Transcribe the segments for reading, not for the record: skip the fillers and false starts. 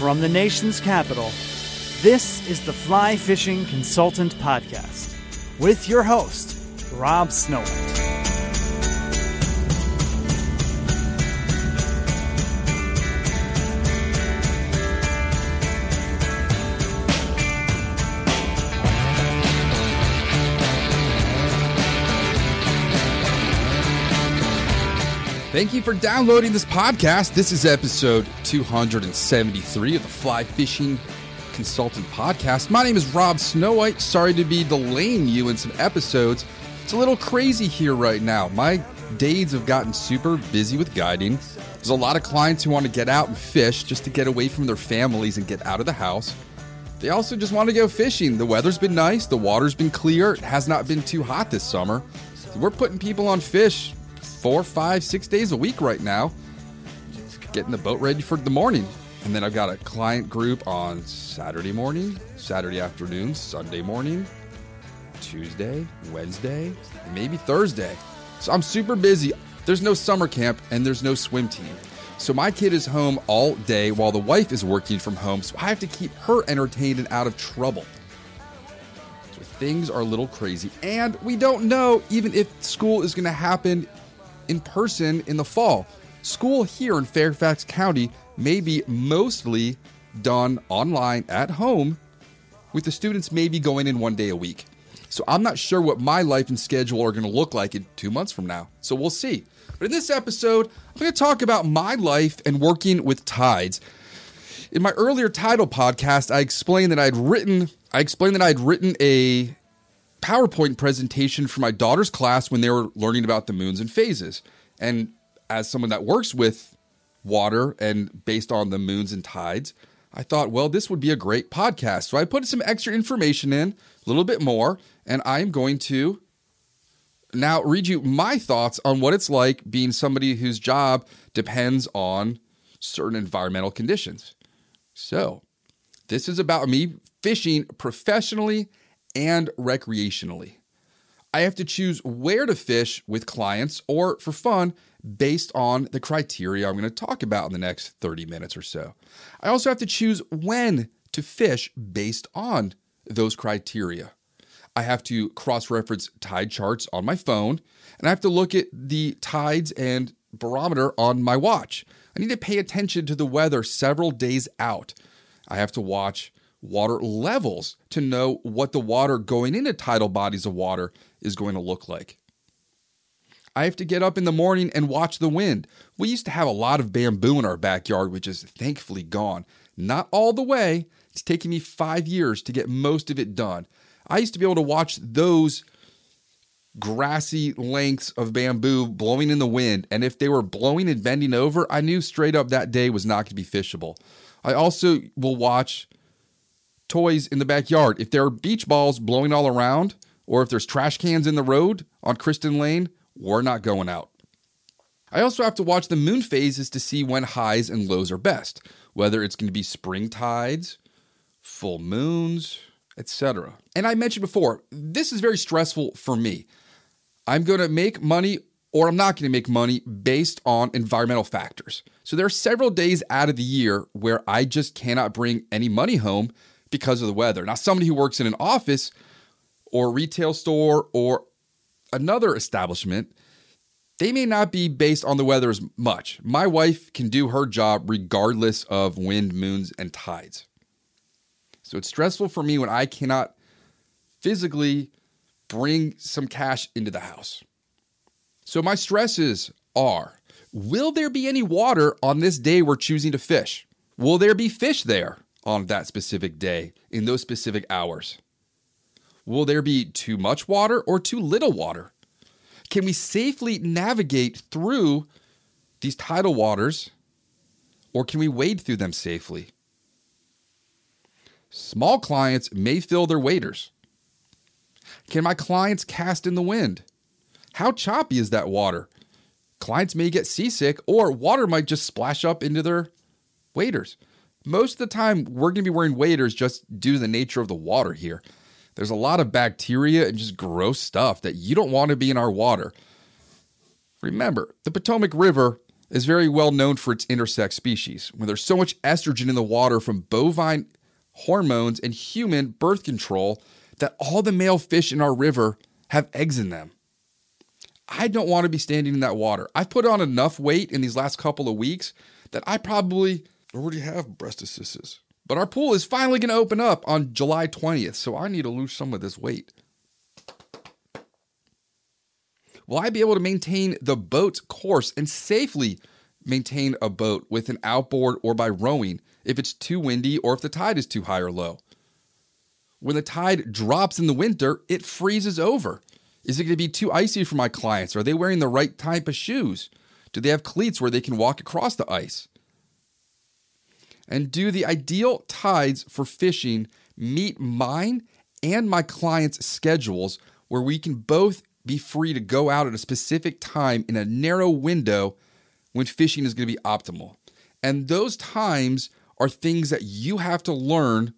From the nation's capital, this is the Fly Fishing Consultant Podcast with your host, Rob Snowett. Thank you for downloading this podcast. This is episode 273 of the Fly Fishing Consultant Podcast. My name is Rob Snowett. Sorry to be delaying you in some episodes. It's a little crazy here right now. My days have gotten super busy with guiding. There's a lot of clients who want to get out and fish just to get away from their families and get out of the house. They also just want to go fishing. The weather's been nice. The water's been clear. It has not been too hot this summer. We're putting people on fish 4, 5, 6 days a week right now. Getting the boat ready for the morning. And then I've got a client group on Saturday morning, Saturday afternoon, Sunday morning, Tuesday, Wednesday, and maybe Thursday. So I'm super busy. There's no summer camp and there's no swim team. So my kid is home all day while the wife is working from home. So I have to keep her entertained and out of trouble. So things are a little crazy. And we don't know even if school is going to happen in person in the fall. School here in Fairfax County may be mostly done online at home, with the students maybe going in one day a week. So I'm not sure what my life and schedule are going to look like in 2 months from now. So we'll see. But in this episode, I'm going to talk about my life and working with tides. In my earlier tidal podcast, I explained that I'd written a PowerPoint presentation for my daughter's class when they were learning about the moons and phases. And as someone that works with water and based on the moons and tides, I thought, well, this would be a great podcast. So I put some extra information in, a little bit more, and I'm going to now read you my thoughts on what it's like being somebody whose job depends on certain environmental conditions. So this is about me fishing professionally and recreationally. I have to choose where to fish with clients or for fun based on the criteria I'm going to talk about in the next 30 minutes or so. I also have to choose when to fish based on those criteria. I have to cross-reference tide charts on my phone, and I have to look at the tides and barometer on my watch. I need to pay attention to the weather several days out. I have to watch water levels to know what the water going into tidal bodies of water is going to look like. I have to get up in the morning and watch the wind. We used to have a lot of bamboo in our backyard, which is thankfully gone. Not all the way. It's taken me 5 years to get most of it done. I used to be able to watch those grassy lengths of bamboo blowing in the wind, and if they were blowing and bending over, I knew straight up that day was not going to be fishable. I also will watch toys in the backyard. If there are beach balls blowing all around, or if there's trash cans in the road on Kristen Lane, we're not going out. I also have to watch the moon phases to see when highs and lows are best, whether it's going to be spring tides, full moons, etc. And I mentioned before, this is very stressful for me. I'm going to make money or I'm not going to make money based on environmental factors. So there are several days out of the year where I just cannot bring any money home because of the weather. Now, somebody who works in an office or retail store or another establishment, they may not be based on the weather as much. My wife can do her job regardless of wind, moons, and tides. So it's stressful for me when I cannot physically bring some cash into the house. So my stresses are, will there be any water on this day we're choosing to fish? Will there be fish there on that specific day in those specific hours? Will there be too much water or too little water? Can we safely navigate through these tidal waters, or can we wade through them safely? Small clients may fill their waders. Can my clients cast in the wind? How choppy is that water? Clients may get seasick, or water might just splash up into their waders. Most of the time, we're going to be wearing waders just due to the nature of the water here. There's a lot of bacteria and just gross stuff that you don't want to be in our water. Remember, the Potomac River is very well known for its intersex species, where there's so much estrogen in the water from bovine hormones and human birth control that all the male fish in our river have eggs in them. I don't want to be standing in that water. I've put on enough weight in these last couple of weeks that I probably already have breast abscesses. But our pool is finally going to open up on July 20th, so I need to lose some of this weight. Will I be able to maintain the boat's course and safely maintain a boat with an outboard or by rowing if it's too windy or if the tide is too high or low? When the tide drops in the winter, it freezes over. Is it going to be too icy for my clients? Are they wearing the right type of shoes? Do they have cleats where they can walk across the ice? And do the ideal tides for fishing meet mine and my clients' schedules where we can both be free to go out at a specific time in a narrow window when fishing is going to be optimal? And those times are things that you have to learn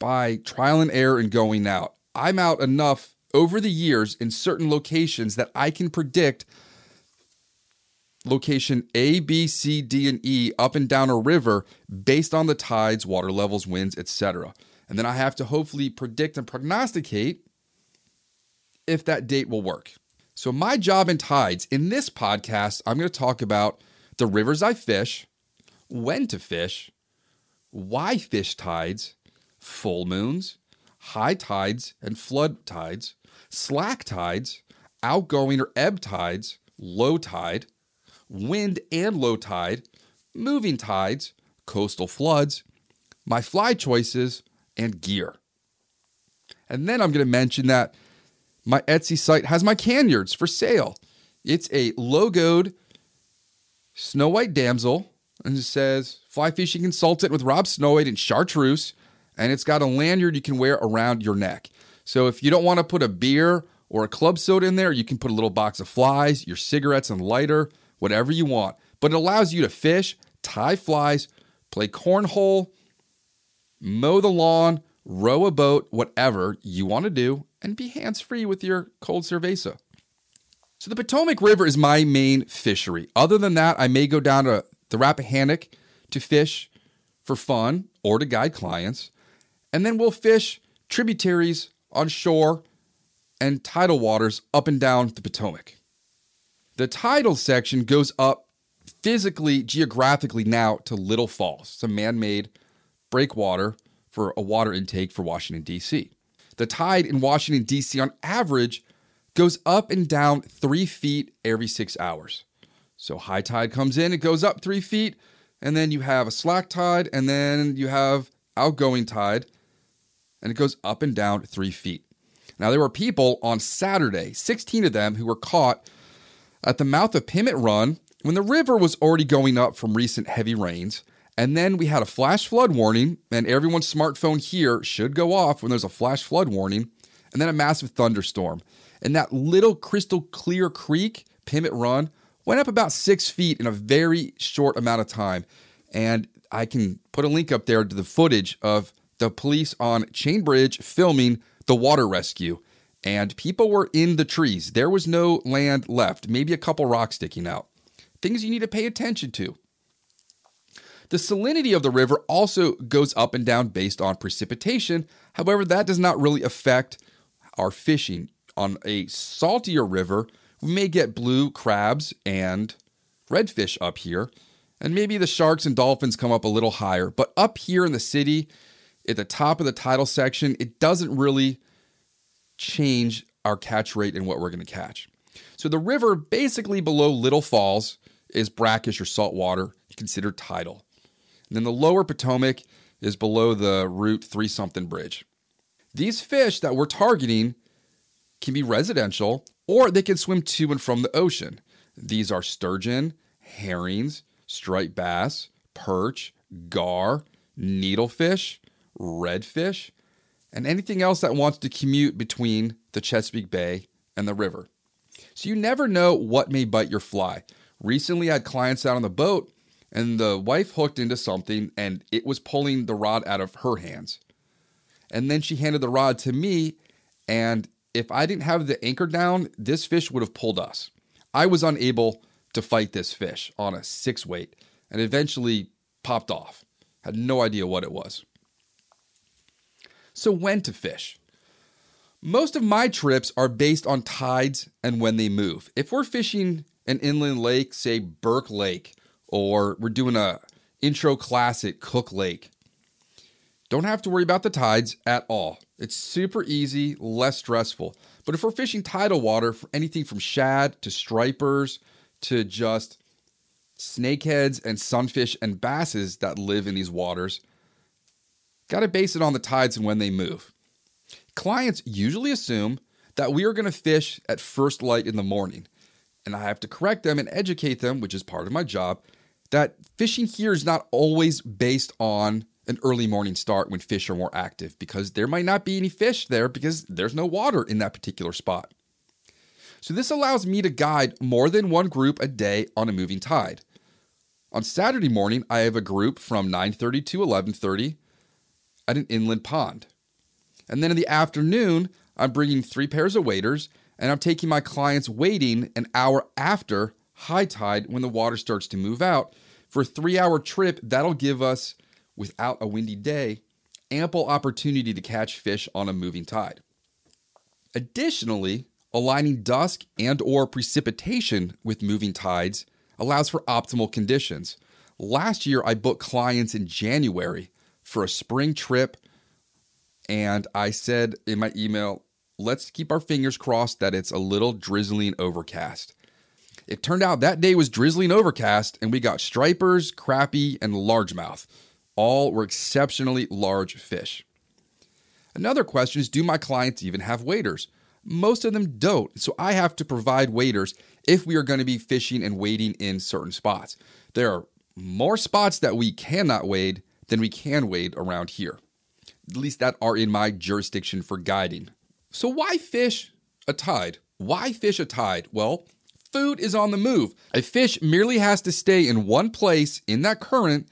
by trial and error and going out. I'm out enough over the years in certain locations that I can predict location A, B, C, D, and E up and down a river based on the tides, water levels, winds, etc. And then I have to hopefully predict and prognosticate if that date will work. So my job in tides, in this podcast, I'm going to talk about the rivers I fish, when to fish, why fish tides, full moons, high tides and flood tides, slack tides, outgoing or ebb tides, low tide, wind and low tide, moving tides, coastal floods, my fly choices, and gear. And then I'm going to mention that my Etsy site has my canyards for sale. It's a logoed Snow White damsel, and it says Fly Fishing Consultant with Rob Snowett in chartreuse, and it's got a lanyard you can wear around your neck. So if you don't want to put a beer or a club soda in there, you can put a little box of flies, your cigarettes and lighter, whatever you want, but it allows you to fish, tie flies, play cornhole, mow the lawn, row a boat, whatever you want to do, and be hands-free with your cold cerveza. So the Potomac River is my main fishery. Other than that, I may go down to the Rappahannock to fish for fun or to guide clients, and then we'll fish tributaries on shore and tidal waters up and down the Potomac. The tidal section goes up physically, geographically now to Little Falls. It's a man-made breakwater for a water intake for Washington, D.C. The tide in Washington, D.C. on average goes up and down 3 feet every 6 hours. So high tide comes in, it goes up 3 feet, and then you have a slack tide, and then you have outgoing tide, and it goes up and down 3 feet. Now, there were people on Saturday, 16 of them, who were caught at the mouth of Pimmit Run, when the river was already going up from recent heavy rains, and then we had a flash flood warning, and everyone's smartphone here should go off when there's a flash flood warning, and then a massive thunderstorm. And that little crystal clear creek, Pimmit Run, Went up about 6 feet in a very short amount of time. And I can put a link up there to the footage of the police on Chain Bridge filming the water rescue. And people were in the trees. There was no land left, maybe a couple rocks sticking out. Things you need to pay attention to. The salinity of the river also goes up and down based on precipitation. However, that does not really affect our fishing. On a saltier river, we may get blue crabs and redfish up here. And maybe the sharks and dolphins come up a little higher. But up here in the city, at the top of the tidal section, it doesn't really change our catch rate and what we're going to catch. So the river basically below Little Falls is brackish or salt water, considered tidal. And then the lower Potomac is below the Route 3-something bridge. These fish that we're targeting can be residential, or they can swim to and from the ocean. These are sturgeon, herrings, striped bass, perch, gar, needlefish, redfish, and anything else that wants to commute between the Chesapeake Bay and the river. So you never know what may bite your fly. Recently, I had clients out on the boat, and the wife hooked into something, and it was pulling the rod out of her hands. And then she handed the rod to me, and if I didn't have the anchor down, this fish would have pulled us. I was unable to fight this fish on a 6-weight, and eventually popped off. Had no idea what it was. So when to fish? Most of my trips are based on tides and when they move. If we're fishing an inland lake, say Burke Lake, or we're doing a intro class at Cook Lake, don't have to worry about the tides at all. It's super easy, less stressful. But if we're fishing tidal water, for anything from shad to stripers to just snakeheads and sunfish and basses that live in these waters, got to base it on the tides and when they move. Clients usually assume that we are going to fish at first light in the morning. And I have to correct them and educate them, which is part of my job, that fishing here is not always based on an early morning start when fish are more active, because there might not be any fish there because there's no water in that particular spot. So this allows me to guide more than one group a day on a moving tide. On Saturday morning, I have a group from 9:30 to 11:30 at an inland pond. And then in the afternoon, I'm bringing 3 pairs of waders, and I'm taking my clients wading an hour after high tide when the water starts to move out. For a 3-hour trip, that'll give us, without a windy day, ample opportunity to catch fish on a moving tide. Additionally, aligning dusk and or precipitation with moving tides allows for optimal conditions. Last year, I booked clients in January for a spring trip, and I said in my email, let's keep our fingers crossed that it's a little drizzling overcast. It turned out that day was drizzling overcast, and we got stripers, crappie, and largemouth. All were exceptionally large fish. Another question is, do my clients even have waders? Most of them don't, so I have to provide waders if we are going to be fishing and wading in certain spots. There are more spots that we cannot wade than we can wade around here, at least that are in my jurisdiction for guiding. So why fish a tide? Why fish a tide? Well, food is on the move. A fish merely has to stay in one place in that current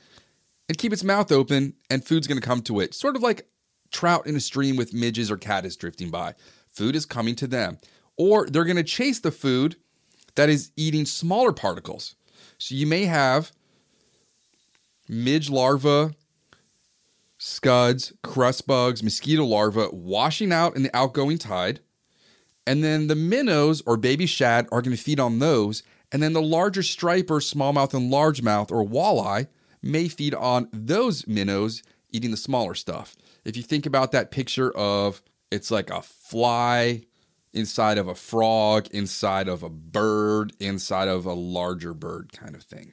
and keep its mouth open, and food's going to come to it. Sort of like trout in a stream with midges or caddis drifting by. Food is coming to them. Or they're going to chase the food that is eating smaller particles. So you may have midge larvae, scuds, crust bugs, mosquito larvae washing out in the outgoing tide. And then the minnows or baby shad are going to feed on those. And then the larger striper, smallmouth and largemouth or walleye may feed on those minnows eating the smaller stuff. If you think about that picture of, it's like a fly inside of a frog, inside of a bird, inside of a larger bird kind of thing.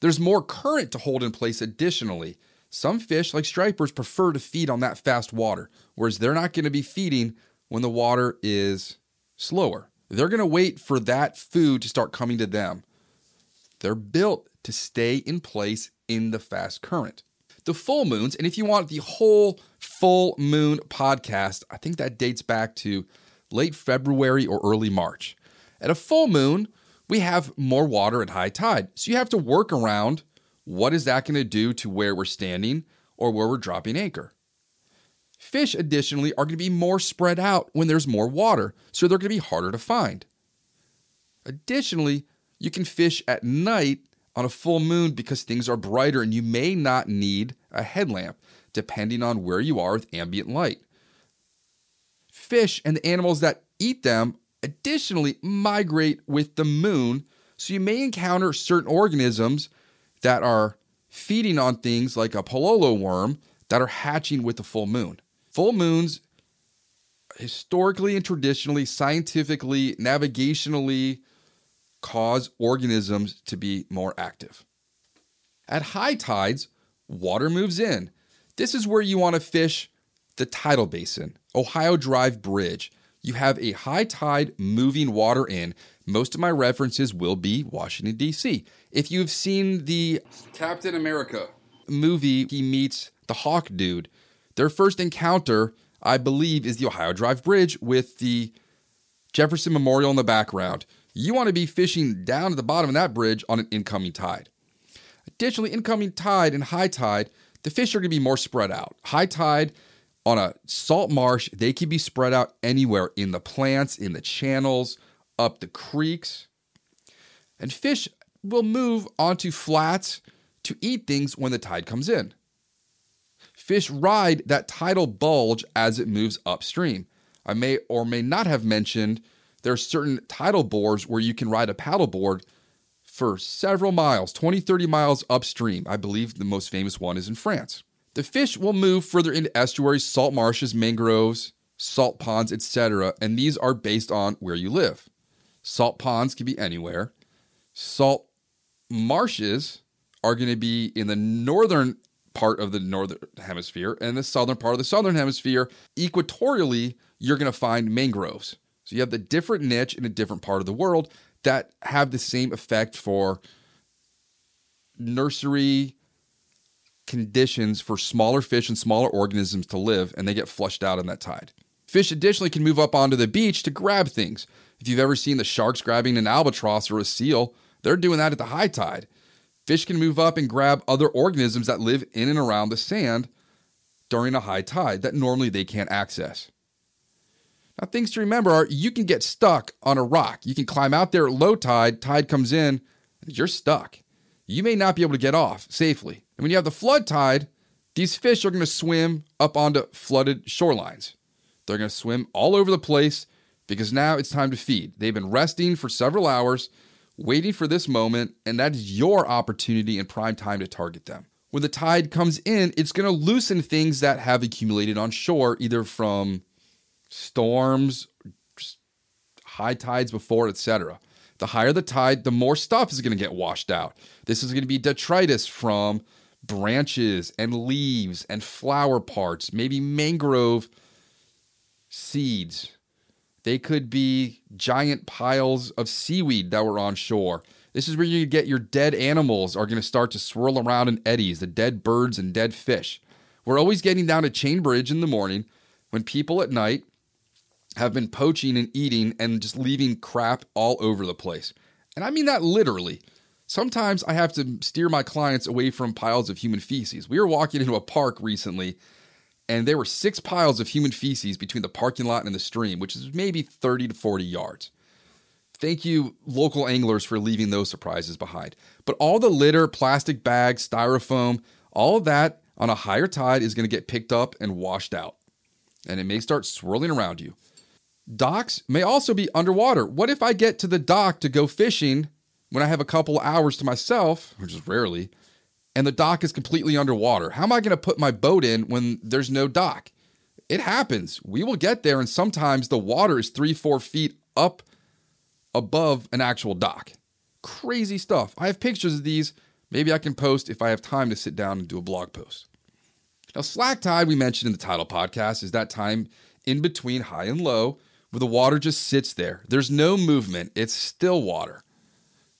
There's more current to hold in place additionally. Some fish, like stripers, prefer to feed on that fast water, whereas they're not going to be feeding when the water is slower. They're going to wait for that food to start coming to them. They're built to stay in place in the fast current. The full moons, and if you want the whole full moon podcast, I think that dates back to late February or early March. At a full moon, we have more water at high tide. So you have to work around what is that going to do to where we're standing or where we're dropping anchor. Fish, additionally, are going to be more spread out when there's more water, so they're going to be harder to find. Additionally, you can fish at night on a full moon because things are brighter and you may not need a headlamp, depending on where you are with ambient light. Fish and the animals that eat them additionally migrate with the moon, so you may encounter certain organisms that are feeding on things like a palolo worm that are hatching with the full moon. Full moons, historically and traditionally, scientifically, navigationally, cause organisms to be more active. At high tides, water moves in. This is where you want to fish the tidal basin, Ohio Drive Bridge. You have a high tide moving water in. Most of my references will be Washington, D.C. If you've seen the Captain America movie, he meets the Hawk dude. Their first encounter, I believe, is the Ohio Drive Bridge with the Jefferson Memorial in the background. You want to be fishing down at the bottom of that bridge on an incoming tide. Additionally, incoming tide and high tide, the fish are going to be more spread out. High tide on a salt marsh, they can be spread out anywhere, in the plants, in the channels, up the creeks. And fish will move onto flats to eat things when the tide comes in. Fish ride that tidal bulge as it moves upstream. I may or may not have mentioned there are certain tidal bores where you can ride a paddleboard for several miles, 20, 30 miles upstream. I believe the most famous one is in France. The fish will move further into estuaries, salt marshes, mangroves, salt ponds, etc., and these are based on where you live. Salt ponds can be anywhere. Salt marshes are going to be in the northern part of the northern hemisphere and the southern part of the southern hemisphere. Equatorially, you're going to find mangroves. So you have the different niche in a different part of the world that have the same effect for nursery conditions for smaller fish and smaller organisms to live, and they get flushed out in that tide. Fish additionally can move up onto the beach to grab things. If you've ever seen the sharks grabbing an albatross or a seal, they're doing that at the high tide. Fish can move up and grab other organisms that live in and around the sand during a high tide that normally they can't access. Now, things to remember are you can get stuck on a rock. You can climb out there at low tide, tide comes in, and you're stuck. You may not be able to get off safely. And when you have the flood tide, these fish are going to swim up onto flooded shorelines. They're going to swim all over the place because now it's time to feed. They've been resting for several hours, waiting for this moment, and that is your opportunity and prime time to target them. When the tide comes in, it's going to loosen things that have accumulated on shore, either from storms, high tides before, etc. The higher the tide, the more stuff is going to get washed out. This is going to be detritus from branches and leaves and flower parts, maybe mangrove seeds. They could be giant piles of seaweed that were on shore. This is where you get your dead animals are going to start to swirl around in eddies, the dead birds and dead fish. We're always getting down to Chain Bridge in the morning when people at night have been poaching and eating and just leaving crap all over the place. And I mean that literally. Sometimes I have to steer my clients away from piles of human feces. We were walking into a park recently, and there were 6 piles of human feces between the parking lot and the stream, which is maybe 30 to 40 yards. Thank you, local anglers, for leaving those surprises behind. But all the litter, plastic bags, styrofoam, all of that on a higher tide is going to get picked up and washed out. And it may start swirling around you. Docks may also be underwater. What if I get to the dock to go fishing when I have a couple hours to myself, which is rarely, and the dock is completely underwater? How am I going to put my boat in when there's no dock? It happens. We will get there, and sometimes the water is 3-4 feet up above an actual dock. Crazy stuff. I have pictures of these. Maybe I can post if I have time to sit down and do a blog post. Now, slack tide, we mentioned in the tidal podcast, is that time in between high and low where the water just sits there. There's no movement. It's still water.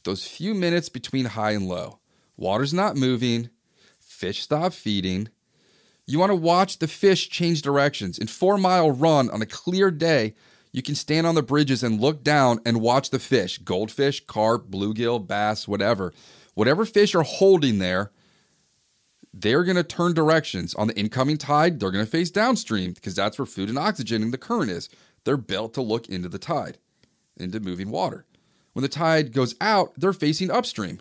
Those few minutes between high and low. Water's not moving. Fish stop feeding. You want to watch the fish change directions. In 4 Mile Run on a clear day, you can stand on the bridges and look down and watch the fish. Goldfish, carp, bluegill, bass, whatever. Whatever fish are holding there, they're going to turn directions. On the incoming tide, they're going to face downstream because that's where food and oxygen in the current is. They're built to look into the tide, into moving water. When the tide goes out, they're facing upstream.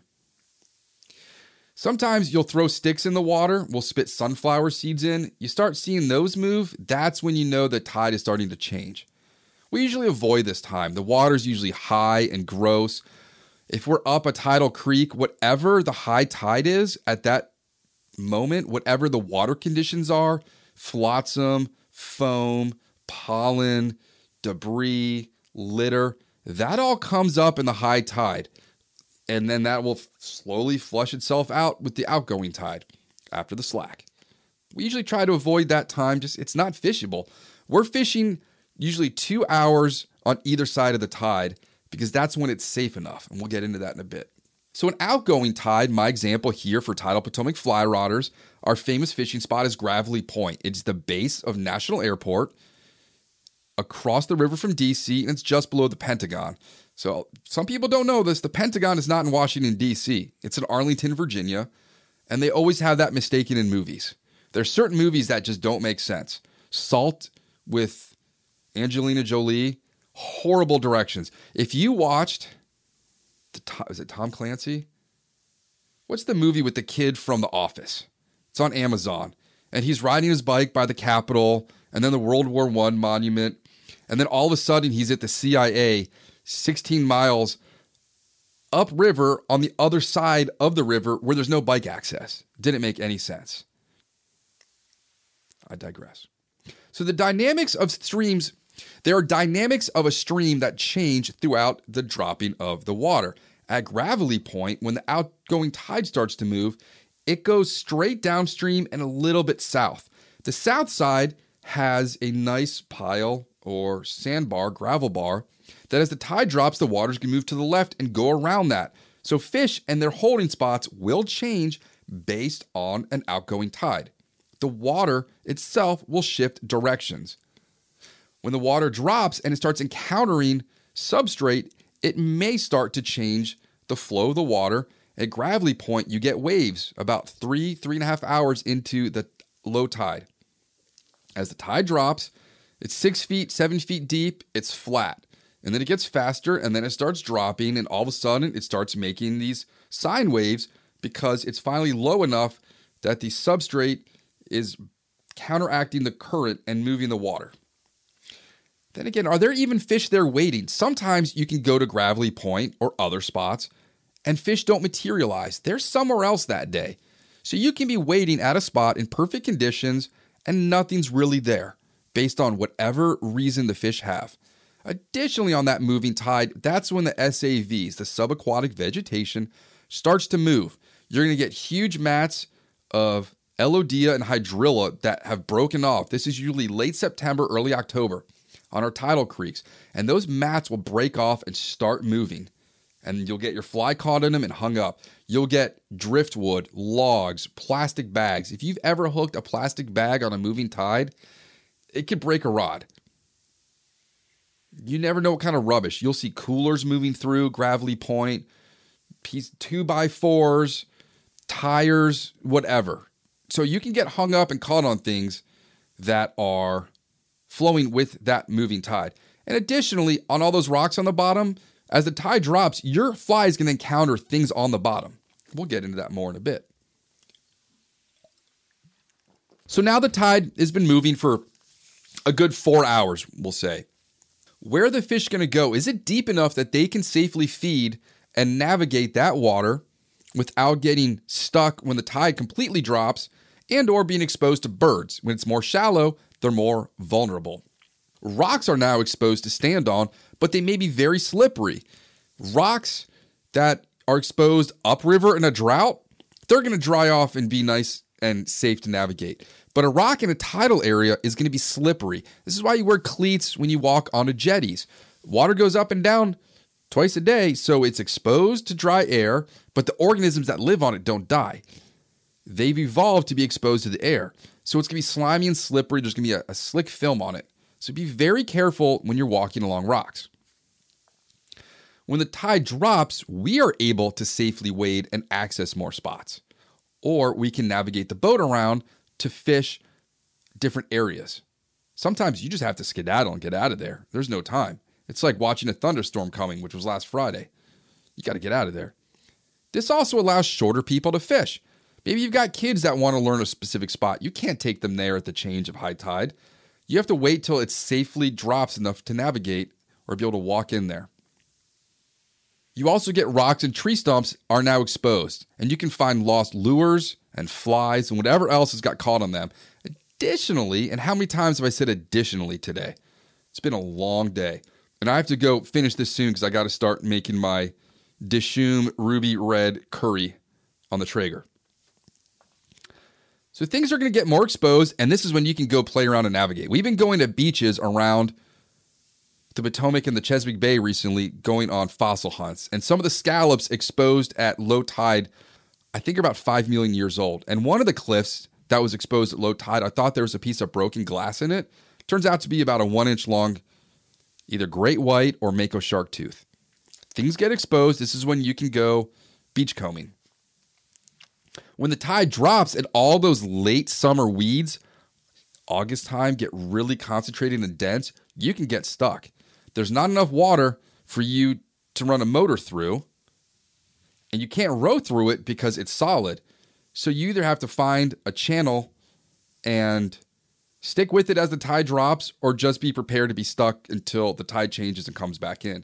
Sometimes you'll throw sticks in the water. We'll spit sunflower seeds in. You start seeing those move. That's when you know the tide is starting to change. We usually avoid this time. The water's usually high and gross. If we're up a tidal creek, whatever the high tide is at that moment, whatever the water conditions are, flotsam, foam, pollen, debris, litter, that all comes up in the high tide. And then that will slowly flush itself out with the outgoing tide after the slack. We usually try to avoid that time. Just, it's not fishable. We're fishing usually 2 hours on either side of the tide because that's when it's safe enough. And we'll get into that in a bit. So an outgoing tide, my example here for tidal Potomac fly rodders, our famous fishing spot is Gravelly Point. It's the base of National Airport across the river from D.C. and it's just below the Pentagon. So some people don't know this. The Pentagon is not in Washington, D.C. It's in Arlington, Virginia. And they always have that mistaken in movies. There are certain movies that just don't make sense. Salt with Angelina Jolie. Horrible directions. If you watched, is it Tom Clancy? What's the movie with the kid from The Office? It's on Amazon. And he's riding his bike by the Capitol and then the World War I monument. And then all of a sudden he's at the CIA 16 miles upriver on the other side of the river where there's no bike access. Didn't make any sense. I digress. So the dynamics of streams, there are dynamics of a stream that change throughout the dropping of the water. At Gravelly Point, when the outgoing tide starts to move, it goes straight downstream and a little bit south. The south side has a nice pile or sandbar, gravel bar, that as the tide drops, the water's going to move to the left and go around that. So fish and their holding spots will change based on an outgoing tide. The water itself will shift directions. When the water drops and it starts encountering substrate, it may start to change the flow of the water. At Gravelly Point, you get waves about 3.5 hours into the low tide. As the tide drops, it's 6 feet, 7 feet deep, it's flat. And then it gets faster, and then it starts dropping, and all of a sudden it starts making these sine waves because it's finally low enough that the substrate is counteracting the current and moving the water. Then again, are there even fish there waiting? Sometimes you can go to Gravelly Point or other spots, and fish don't materialize. They're somewhere else that day. So you can be waiting at a spot in perfect conditions, and nothing's really there based on whatever reason the fish have. Additionally, on that moving tide, that's when the SAVs, the subaquatic vegetation, starts to move. You're going to get huge mats of Elodea and Hydrilla that have broken off. This is usually late September, early October on our tidal creeks. And those mats will break off and start moving. And you'll get your fly caught in them and hung up. You'll get driftwood, logs, plastic bags. If you've ever hooked a plastic bag on a moving tide, it could break a rod. You never know what kind of rubbish. You'll see coolers moving through Gravelly Point, 2x4s, tires, whatever. So you can get hung up and caught on things that are flowing with that moving tide. And additionally, on all those rocks on the bottom, as the tide drops, your fly is going to encounter things on the bottom. We'll get into that more in a bit. So now the tide has been moving for a good 4 hours, we'll say. Where are the fish going to go? Is it deep enough that they can safely feed and navigate that water without getting stuck when the tide completely drops and or being exposed to birds? When it's more shallow, they're more vulnerable. Rocks are now exposed to stand on, but they may be very slippery. Rocks that are exposed upriver in a drought, they're going to dry off and be nice and safe to navigate. But a rock in a tidal area is going to be slippery. This is why you wear cleats when you walk onto jetties. Water goes up and down twice a day, so it's exposed to dry air, but the organisms that live on it don't die. They've evolved to be exposed to the air. So it's going to be slimy and slippery. There's going to be a slick film on it. So be very careful when you're walking along rocks. When the tide drops, we are able to safely wade and access more spots. Or we can navigate the boat around to fish different areas. Sometimes you just have to skedaddle and get out of there. There's no time. It's like watching a thunderstorm coming, which was last Friday. You got to get out of there. This also allows shorter people to fish. Maybe you've got kids that want to learn a specific spot. You can't take them there at the change of high tide. You have to wait till it safely drops enough to navigate or be able to walk in there. You also get rocks and tree stumps are now exposed, and you can find lost lures and flies and whatever else has got caught on them. Additionally, and how many times have I said additionally today? It's been a long day, and I have to go finish this soon because I got to start making my Dishoom Ruby Red curry on the Traeger. So things are going to get more exposed, and this is when you can go play around and navigate. We've been going to beaches around the Potomac and the Chesapeake Bay recently going on fossil hunts. And some of the scallops exposed at low tide, I think are about 5 million years old. And one of the cliffs that was exposed at low tide, I thought there was a piece of broken glass in it. Turns out to be about a 1-inch long, either great white or mako shark tooth. Things get exposed. This is when you can go beachcombing. When the tide drops and all those late summer weeds, August time, get really concentrated and dense, you can get stuck. There's not enough water for you to run a motor through, and you can't row through it because it's solid. So you either have to find a channel and stick with it as the tide drops, or just be prepared to be stuck until the tide changes and comes back in.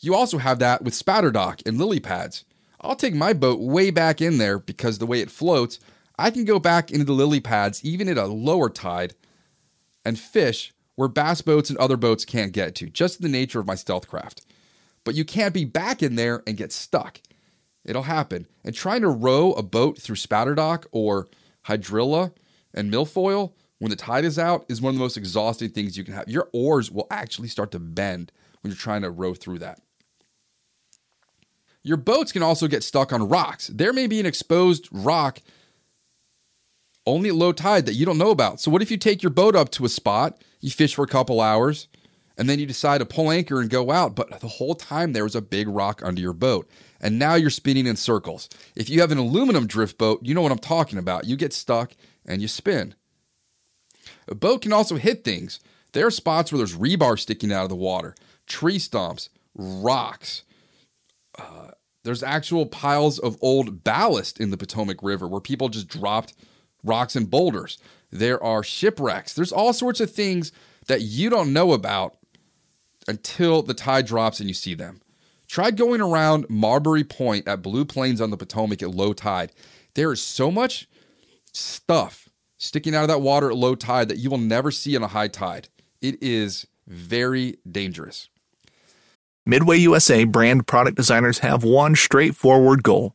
You also have that with spatter dock and lily pads. I'll take my boat way back in there because the way it floats, I can go back into the lily pads, even at a lower tide, and fish where bass boats and other boats can't get to, just the nature of my stealth craft. But you can't be back in there and get stuck. It'll happen. And trying to row a boat through spatterdock or hydrilla and milfoil when the tide is out is one of the most exhausting things you can have. Your oars will actually start to bend when you're trying to row through that. Your boats can also get stuck on rocks. There may be an exposed rock only at low tide that you don't know about. So what if you take your boat up to a spot, you fish for a couple hours, and then you decide to pull anchor and go out, but the whole time there was a big rock under your boat, and now you're spinning in circles. If you have an aluminum drift boat, you know what I'm talking about. You get stuck and you spin. A boat can also hit things. There are spots where there's rebar sticking out of the water, tree stumps, rocks. There's actual piles of old ballast in the Potomac River where people just dropped rocks and boulders. There are shipwrecks. There's all sorts of things that you don't know about until the tide drops and you see them. Try going around Marbury Point at Blue Plains on the Potomac at low tide. There is so much stuff sticking out of that water at low tide that you will never see on a high tide. It is very dangerous. Midway USA brand product designers have one straightforward goal: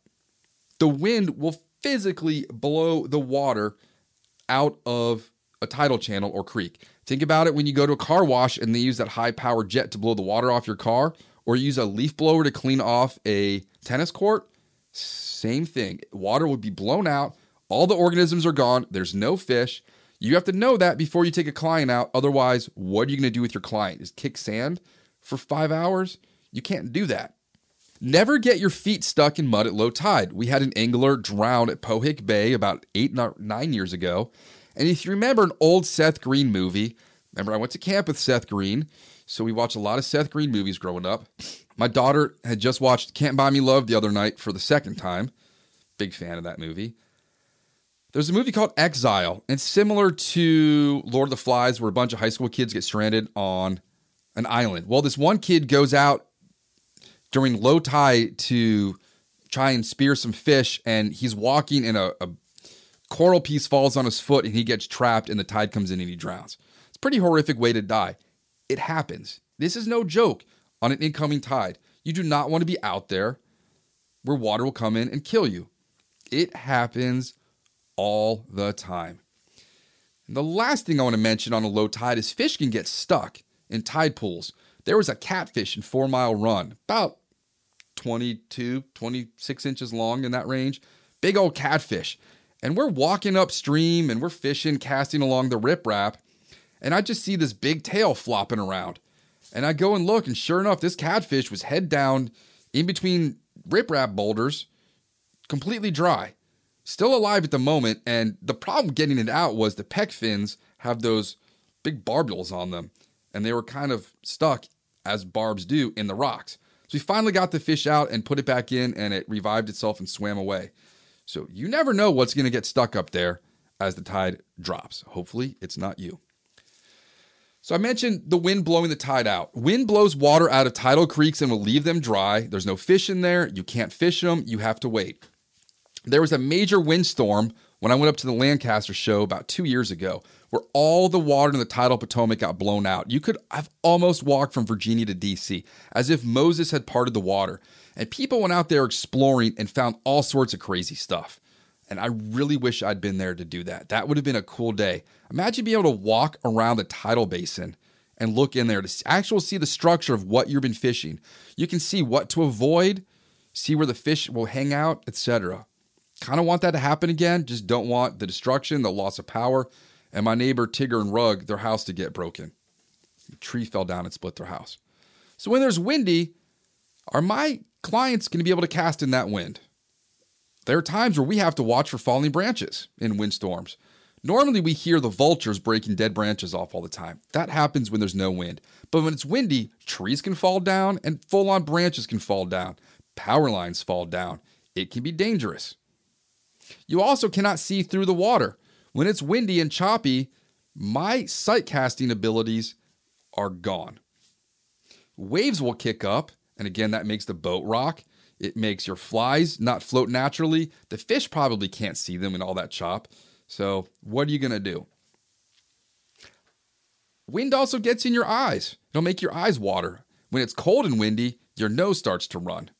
The wind will physically blow the water out of a tidal channel or creek. Think about it when you go to a car wash and they use that high-powered jet to blow the water off your car, or use a leaf blower to clean off a tennis court. Same thing. Water would be blown out. All the organisms are gone. There's no fish. You have to know that before you take a client out. Otherwise, what are you going to do with your client? Is kick sand for 5 hours? You can't do that. Never get your feet stuck in mud at low tide. We had an angler drown at Pohick Bay about 8, 9 years ago. And if you remember an old Seth Green movie, remember I went to camp with Seth Green, so we watched a lot of Seth Green movies growing up. My daughter had just watched Can't Buy Me Love the other night for the second time. Big fan of that movie. There's a movie called Exile. It's similar to Lord of the Flies, where a bunch of high school kids get stranded on an island. Well, this one kid goes out during low tide to try and spear some fish, and he's walking and a coral piece falls on his foot, and he gets trapped, and the tide comes in, and he drowns. It's a pretty horrific way to die. It happens. This is no joke on an incoming tide. You do not want to be out there where water will come in and kill you. It happens all the time. And the last thing I want to mention on a low tide is fish can get stuck in tide pools. There was a catfish in 4 Mile Run, about 22, 26 inches long, in that range. Big old catfish. And we're walking upstream and we're fishing, casting along the riprap. And I just see this big tail flopping around. And I go and look, and sure enough, this catfish was head down in between riprap boulders, completely dry. Still alive at the moment, and the problem getting it out was the pec fins have those big barbules on them, and they were kind of stuck, as barbs do, in the rocks. So we finally got the fish out and put it back in, and it revived itself and swam away. So you never know what's going to get stuck up there as the tide drops. Hopefully, it's not you. So I mentioned the wind blowing the tide out. Wind blows water out of tidal creeks and will leave them dry. There's no fish in there. You can't fish them. You have to wait. There was a major windstorm when I went up to the Lancaster show about 2 years ago, where all the water in the tidal Potomac got blown out. You could have almost walked from Virginia to D.C. as if Moses had parted the water. And people went out there exploring and found all sorts of crazy stuff. And I really wish I'd been there to do that. That would have been a cool day. Imagine being able to walk around the tidal basin and look in there to actually see the structure of what you've been fishing. You can see what to avoid, see where the fish will hang out, etc. Kind of want that to happen again. Just don't want the destruction, the loss of power. And my neighbor, Tigger and Rug, their house to get broken. A tree fell down and split their house. So when there's windy, are my clients going to be able to cast in that wind? There are times where we have to watch for falling branches in windstorms. Normally, we hear the vultures breaking dead branches off all the time. That happens when there's no wind. But when it's windy, trees can fall down and full-on branches can fall down. Power lines fall down. It can be dangerous. You also cannot see through the water. When it's windy and choppy, my sight casting abilities are gone. Waves will kick up, and again, that makes the boat rock. It makes your flies not float naturally. The fish probably can't see them in all that chop. So what are you going to do? Wind also gets in your eyes. It'll make your eyes water. When it's cold and windy, your nose starts to run.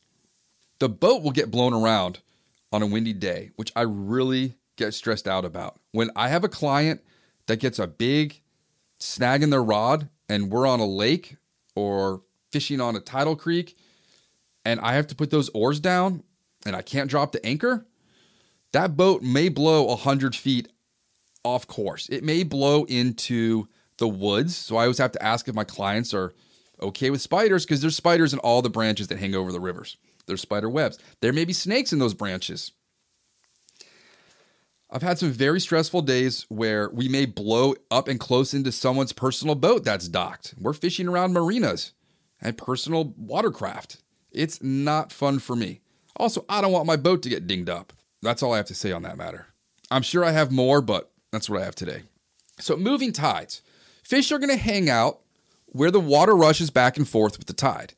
The boat will get blown around on a windy day, which I really get stressed out about. When I have a client that gets a big snag in their rod and we're on a lake or fishing on a tidal creek, and I have to put those oars down and I can't drop the anchor, that boat may blow 100 feet off course. It may blow into the woods. So I always have to ask if my clients are okay with spiders, because there's spiders in all the branches that hang over the rivers. There's spider webs. There may be snakes in those branches. I've had some very stressful days where we may blow up and close into someone's personal boat that's docked. We're fishing around marinas and personal watercraft. It's not fun for me. Also, I don't want my boat to get dinged up. That's all I have to say on that matter. I'm sure I have more, but that's what I have today. So moving tides. Fish are going to hang out where the water rushes back and forth with the tide.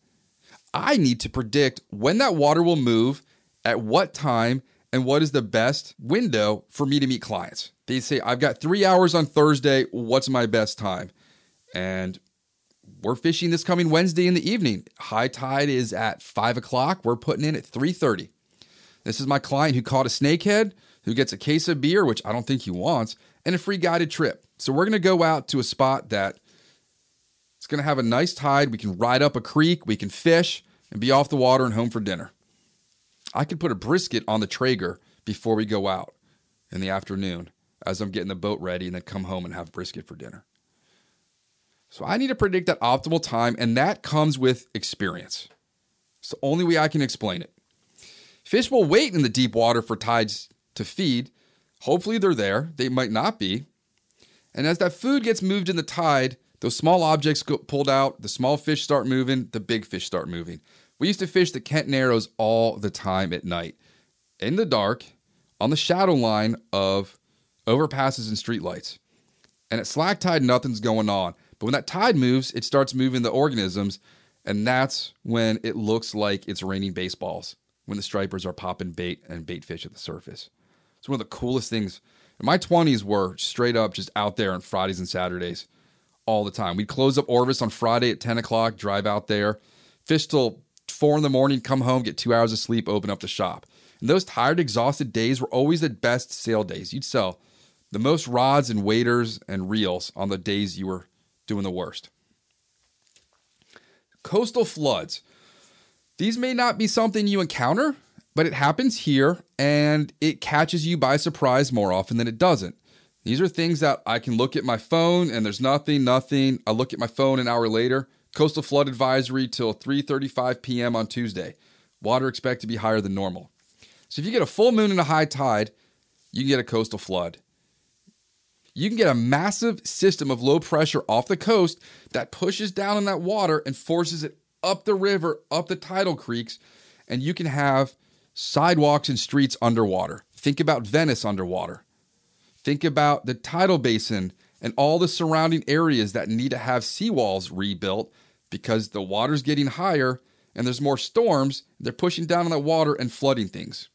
I need to predict when that water will move, at what time, and what is the best window for me to meet clients. They say, I've got 3 hours on Thursday. What's my best time? And we're fishing this coming Wednesday in the evening. High tide is at 5 o'clock. We're putting in at 3:30. This is my client who caught a snakehead, who gets a case of beer, which I don't think he wants, and a free guided trip. So we're going to go out to a spot that it's going to have a nice tide. We can ride up a creek. We can fish and be off the water and home for dinner. I could put a brisket on the Traeger before we go out in the afternoon as I'm getting the boat ready, and then come home and have brisket for dinner. So I need to predict that optimal time, and that comes with experience. It's the only way I can explain it. Fish will wait in the deep water for tides to feed. Hopefully they're there. They might not be. And as that food gets moved in the tide, those small objects get pulled out, the small fish start moving, the big fish start moving. We used to fish the Kent Narrows all the time at night, in the dark, on the shadow line of overpasses and streetlights. And at slack tide, nothing's going on. But when that tide moves, it starts moving the organisms, and that's when it looks like it's raining baseballs, when the stripers are popping bait and bait fish at the surface. It's one of the coolest things. And my 20s were straight up just out there on Fridays and Saturdays all the time. We'd close up Orvis on Friday at 10 o'clock, drive out there, fish till 4 in the morning, come home, get 2 hours of sleep, open up the shop. And those tired, exhausted days were always the best sale days. You'd sell the most rods and waders and reels on the days you were doing the worst. Coastal floods. These may not be something you encounter, but it happens here, and it catches you by surprise more often than it doesn't. These are things that I can look at my phone, and there's nothing. I look at my phone an hour later. Coastal flood advisory till 3:35 p.m. on Tuesday. Water expected to be higher than normal. So if you get a full moon and a high tide, you can get a coastal flood. You can get a massive system of low pressure off the coast that pushes down on that water and forces it up the river, up the tidal creeks, and you can have sidewalks and streets underwater. Think about Venice underwater. Think about the tidal basin and all the surrounding areas that need to have seawalls rebuilt because the water's getting higher and there's more storms. They're pushing down on that water and flooding things.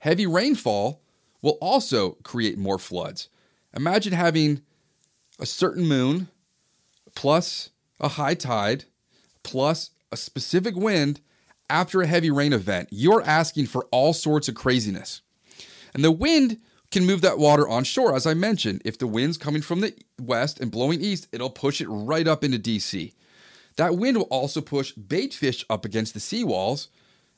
Heavy rainfall will also create more floods. Imagine having a certain moon plus a high tide plus a specific wind after a heavy rain event. You're asking for all sorts of craziness. And the wind can move that water onshore. As I mentioned, if the wind's coming from the west and blowing east, it'll push it right up into DC. That wind will also push bait fish up against the seawalls,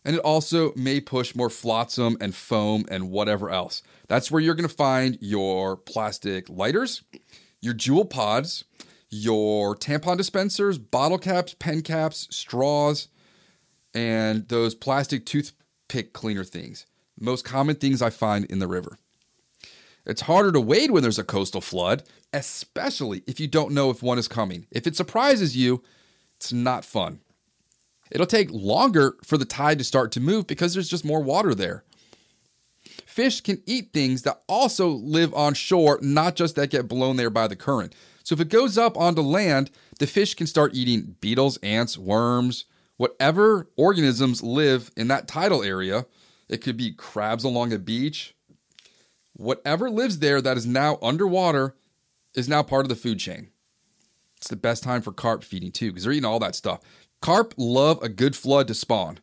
and it also may push more flotsam and foam and whatever else. That's where you're going to find your plastic lighters, your jewel pods, your tampon dispensers, bottle caps, pen caps, straws, and those plastic toothpick cleaner things. Most common things I find in the river. It's harder to wade when there's a coastal flood, especially if you don't know if one is coming. If it surprises you, it's not fun. It'll take longer for the tide to start to move because there's just more water there. Fish can eat things that also live on shore, not just that get blown there by the current. So if it goes up onto land, the fish can start eating beetles, ants, worms, whatever organisms live in that tidal area. It could be crabs along the beach. Whatever lives there that is now underwater is now part of the food chain. It's the best time for carp feeding too, because they're eating all that stuff. Carp love a good flood to spawn.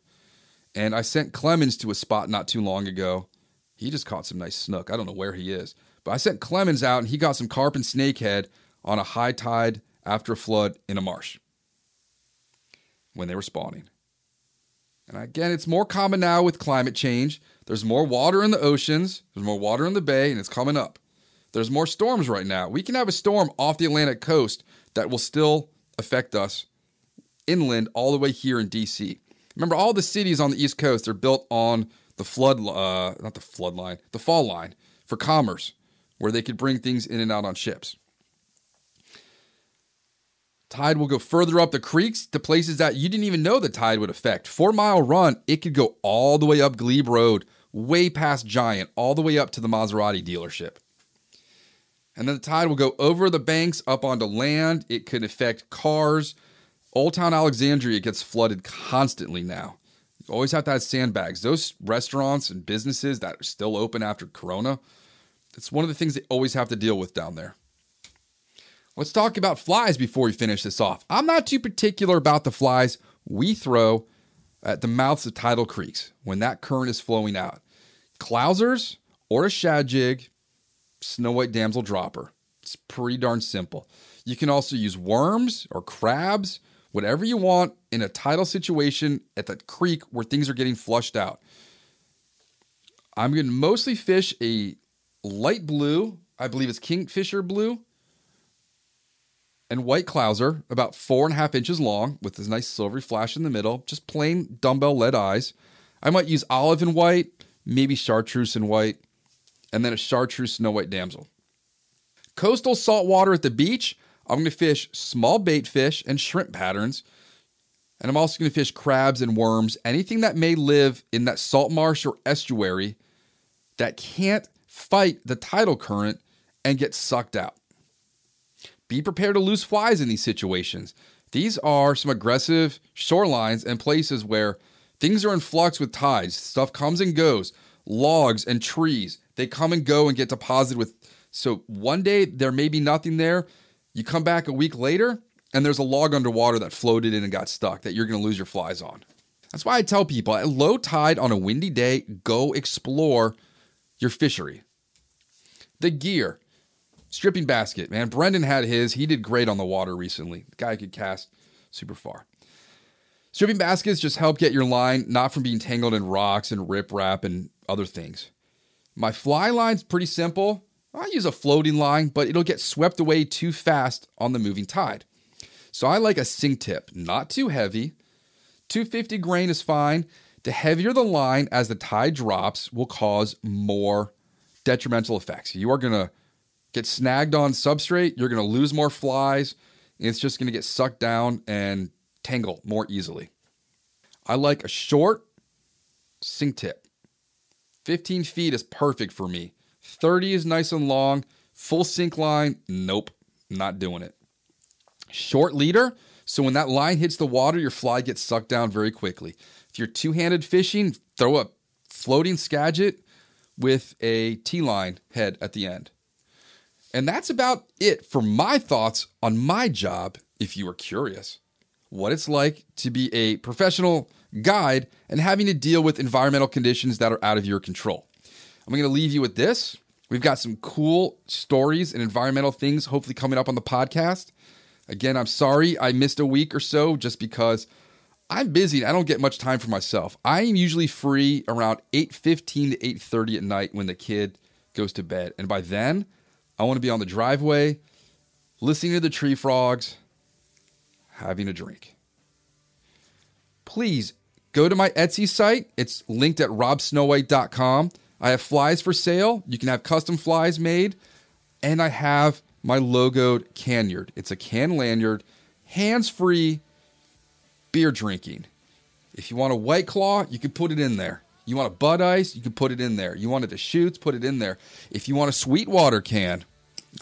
And I sent Clemens to a spot not too long ago. He just caught some nice snook. I don't know where he is, but I sent Clemens out and he got some carp and snakehead on a high tide after a flood in a marsh when they were spawning. And again, it's more common now with climate change. There's more water in the oceans, there's more water in the bay, and it's coming up. There's more storms right now. We can have a storm off the Atlantic coast that will still affect us inland all the way here in D.C. Remember, all the cities on the East Coast are built on the the fall line for commerce, where they could bring things in and out on ships. Tide will go further up the creeks to places that you didn't even know the tide would affect. 4 Mile Run, it could go all the way up Glebe Road, way past Giant, all the way up to the Maserati dealership. And then the tide will go over the banks up onto land. It could affect cars. Old Town Alexandria gets flooded constantly now. You always have to have sandbags. Those restaurants and businesses that are still open after Corona, it's one of the things they always have to deal with down there. Let's talk about flies before we finish this off. I'm not too particular about the flies we throw at the mouths of tidal creeks when that current is flowing out. Clousers or a shad jig, Snow White damsel dropper. It's pretty darn simple. You can also use worms or crabs, whatever you want in a tidal situation at the creek where things are getting flushed out. I'm going to mostly fish a light blue, I believe it's kingfisher blue, and white clouser, about 4.5 inches long, with this nice silvery flash in the middle, just plain dumbbell lead eyes. I might use olive and white, maybe chartreuse and white, and then a chartreuse Snow White damsel. Coastal saltwater at the beach, I'm gonna fish small bait fish and shrimp patterns. And I'm also going to fish crabs and worms, anything that may live in that salt marsh or estuary that can't fight the tidal current and get sucked out. Be prepared to lose flies in these situations. These are some aggressive shorelines and places where things are in flux with tides. Stuff comes and goes. Logs and trees, they come and go and get deposited with. So one day there may be nothing there. You come back a week later and there's a log underwater that floated in and got stuck that you're going to lose your flies on. That's why I tell people at low tide on a windy day, go explore your fishery. The gear. Stripping basket, man. Brendan had his. He did great on the water recently. The guy could cast super far. Stripping baskets just help get your line not from being tangled in rocks and riprap and other things. My fly line's pretty simple. I use a floating line, but it'll get swept away too fast on the moving tide. So I like a sink tip, not too heavy. 250 grain is fine. The heavier the line as the tide drops will cause more detrimental effects. You are going to get snagged on substrate, you're going to lose more flies, and it's just going to get sucked down and tangle more easily. I like a short sink tip. 15 feet is perfect for me. 30 is nice and long. Full sink line, nope, not doing it. Short leader, so when that line hits the water, your fly gets sucked down very quickly. If you're two-handed fishing, throw a floating scadjet with a T-line head at the end. And that's about it for my thoughts on my job, if you are curious, what it's like to be a professional guide and having to deal with environmental conditions that are out of your control. I'm going to leave you with this. We've got some cool stories and environmental things hopefully coming up on the podcast. Again, I'm sorry I missed a week or so just because I'm busy and I don't get much time for myself. I am usually free around 8:15 to 8:30 at night when the kid goes to bed. And by then, I want to be on the driveway, listening to the tree frogs, having a drink. Please go to my Etsy site. It's linked at robsnowett.com. I have flies for sale. You can have custom flies made. And I have my logoed canyard. It's a can lanyard, hands-free beer drinking. If you want a White Claw, you can put it in there. You want a Bud Ice, you can put it in there. You want a Deschutes, put it in there. If you want a Sweetwater can,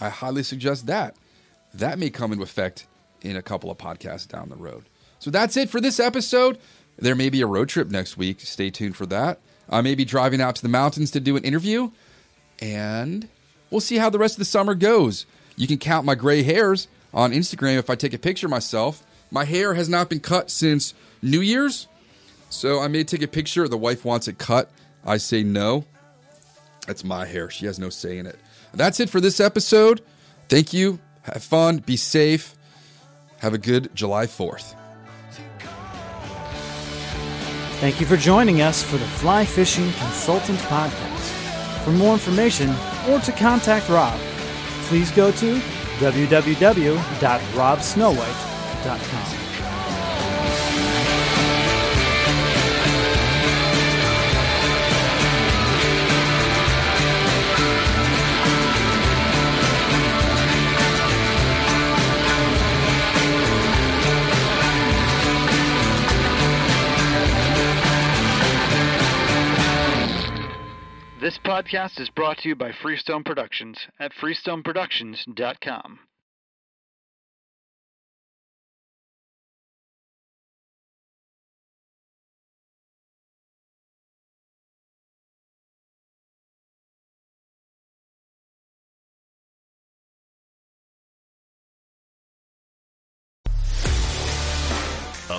I highly suggest that. That may come into effect in a couple of podcasts down the road. So that's it for this episode. There may be a road trip next week. Stay tuned for that. I may be driving out to the mountains to do an interview, and we'll see how the rest of the summer goes. You can count my gray hairs on Instagram if I take a picture of myself. My hair has not been cut since New Year's, so I may take a picture. The wife wants it cut. I say no. That's my hair. She has no say in it. That's it for this episode. Thank you. Have fun. Be safe. Have a good July 4th. Thank you for joining us for the Fly Fishing Consultant Podcast. For more information or to contact Rob, please go to www.robsnowett.com. This podcast is brought to you by Freestone Productions at freestoneproductions.com. A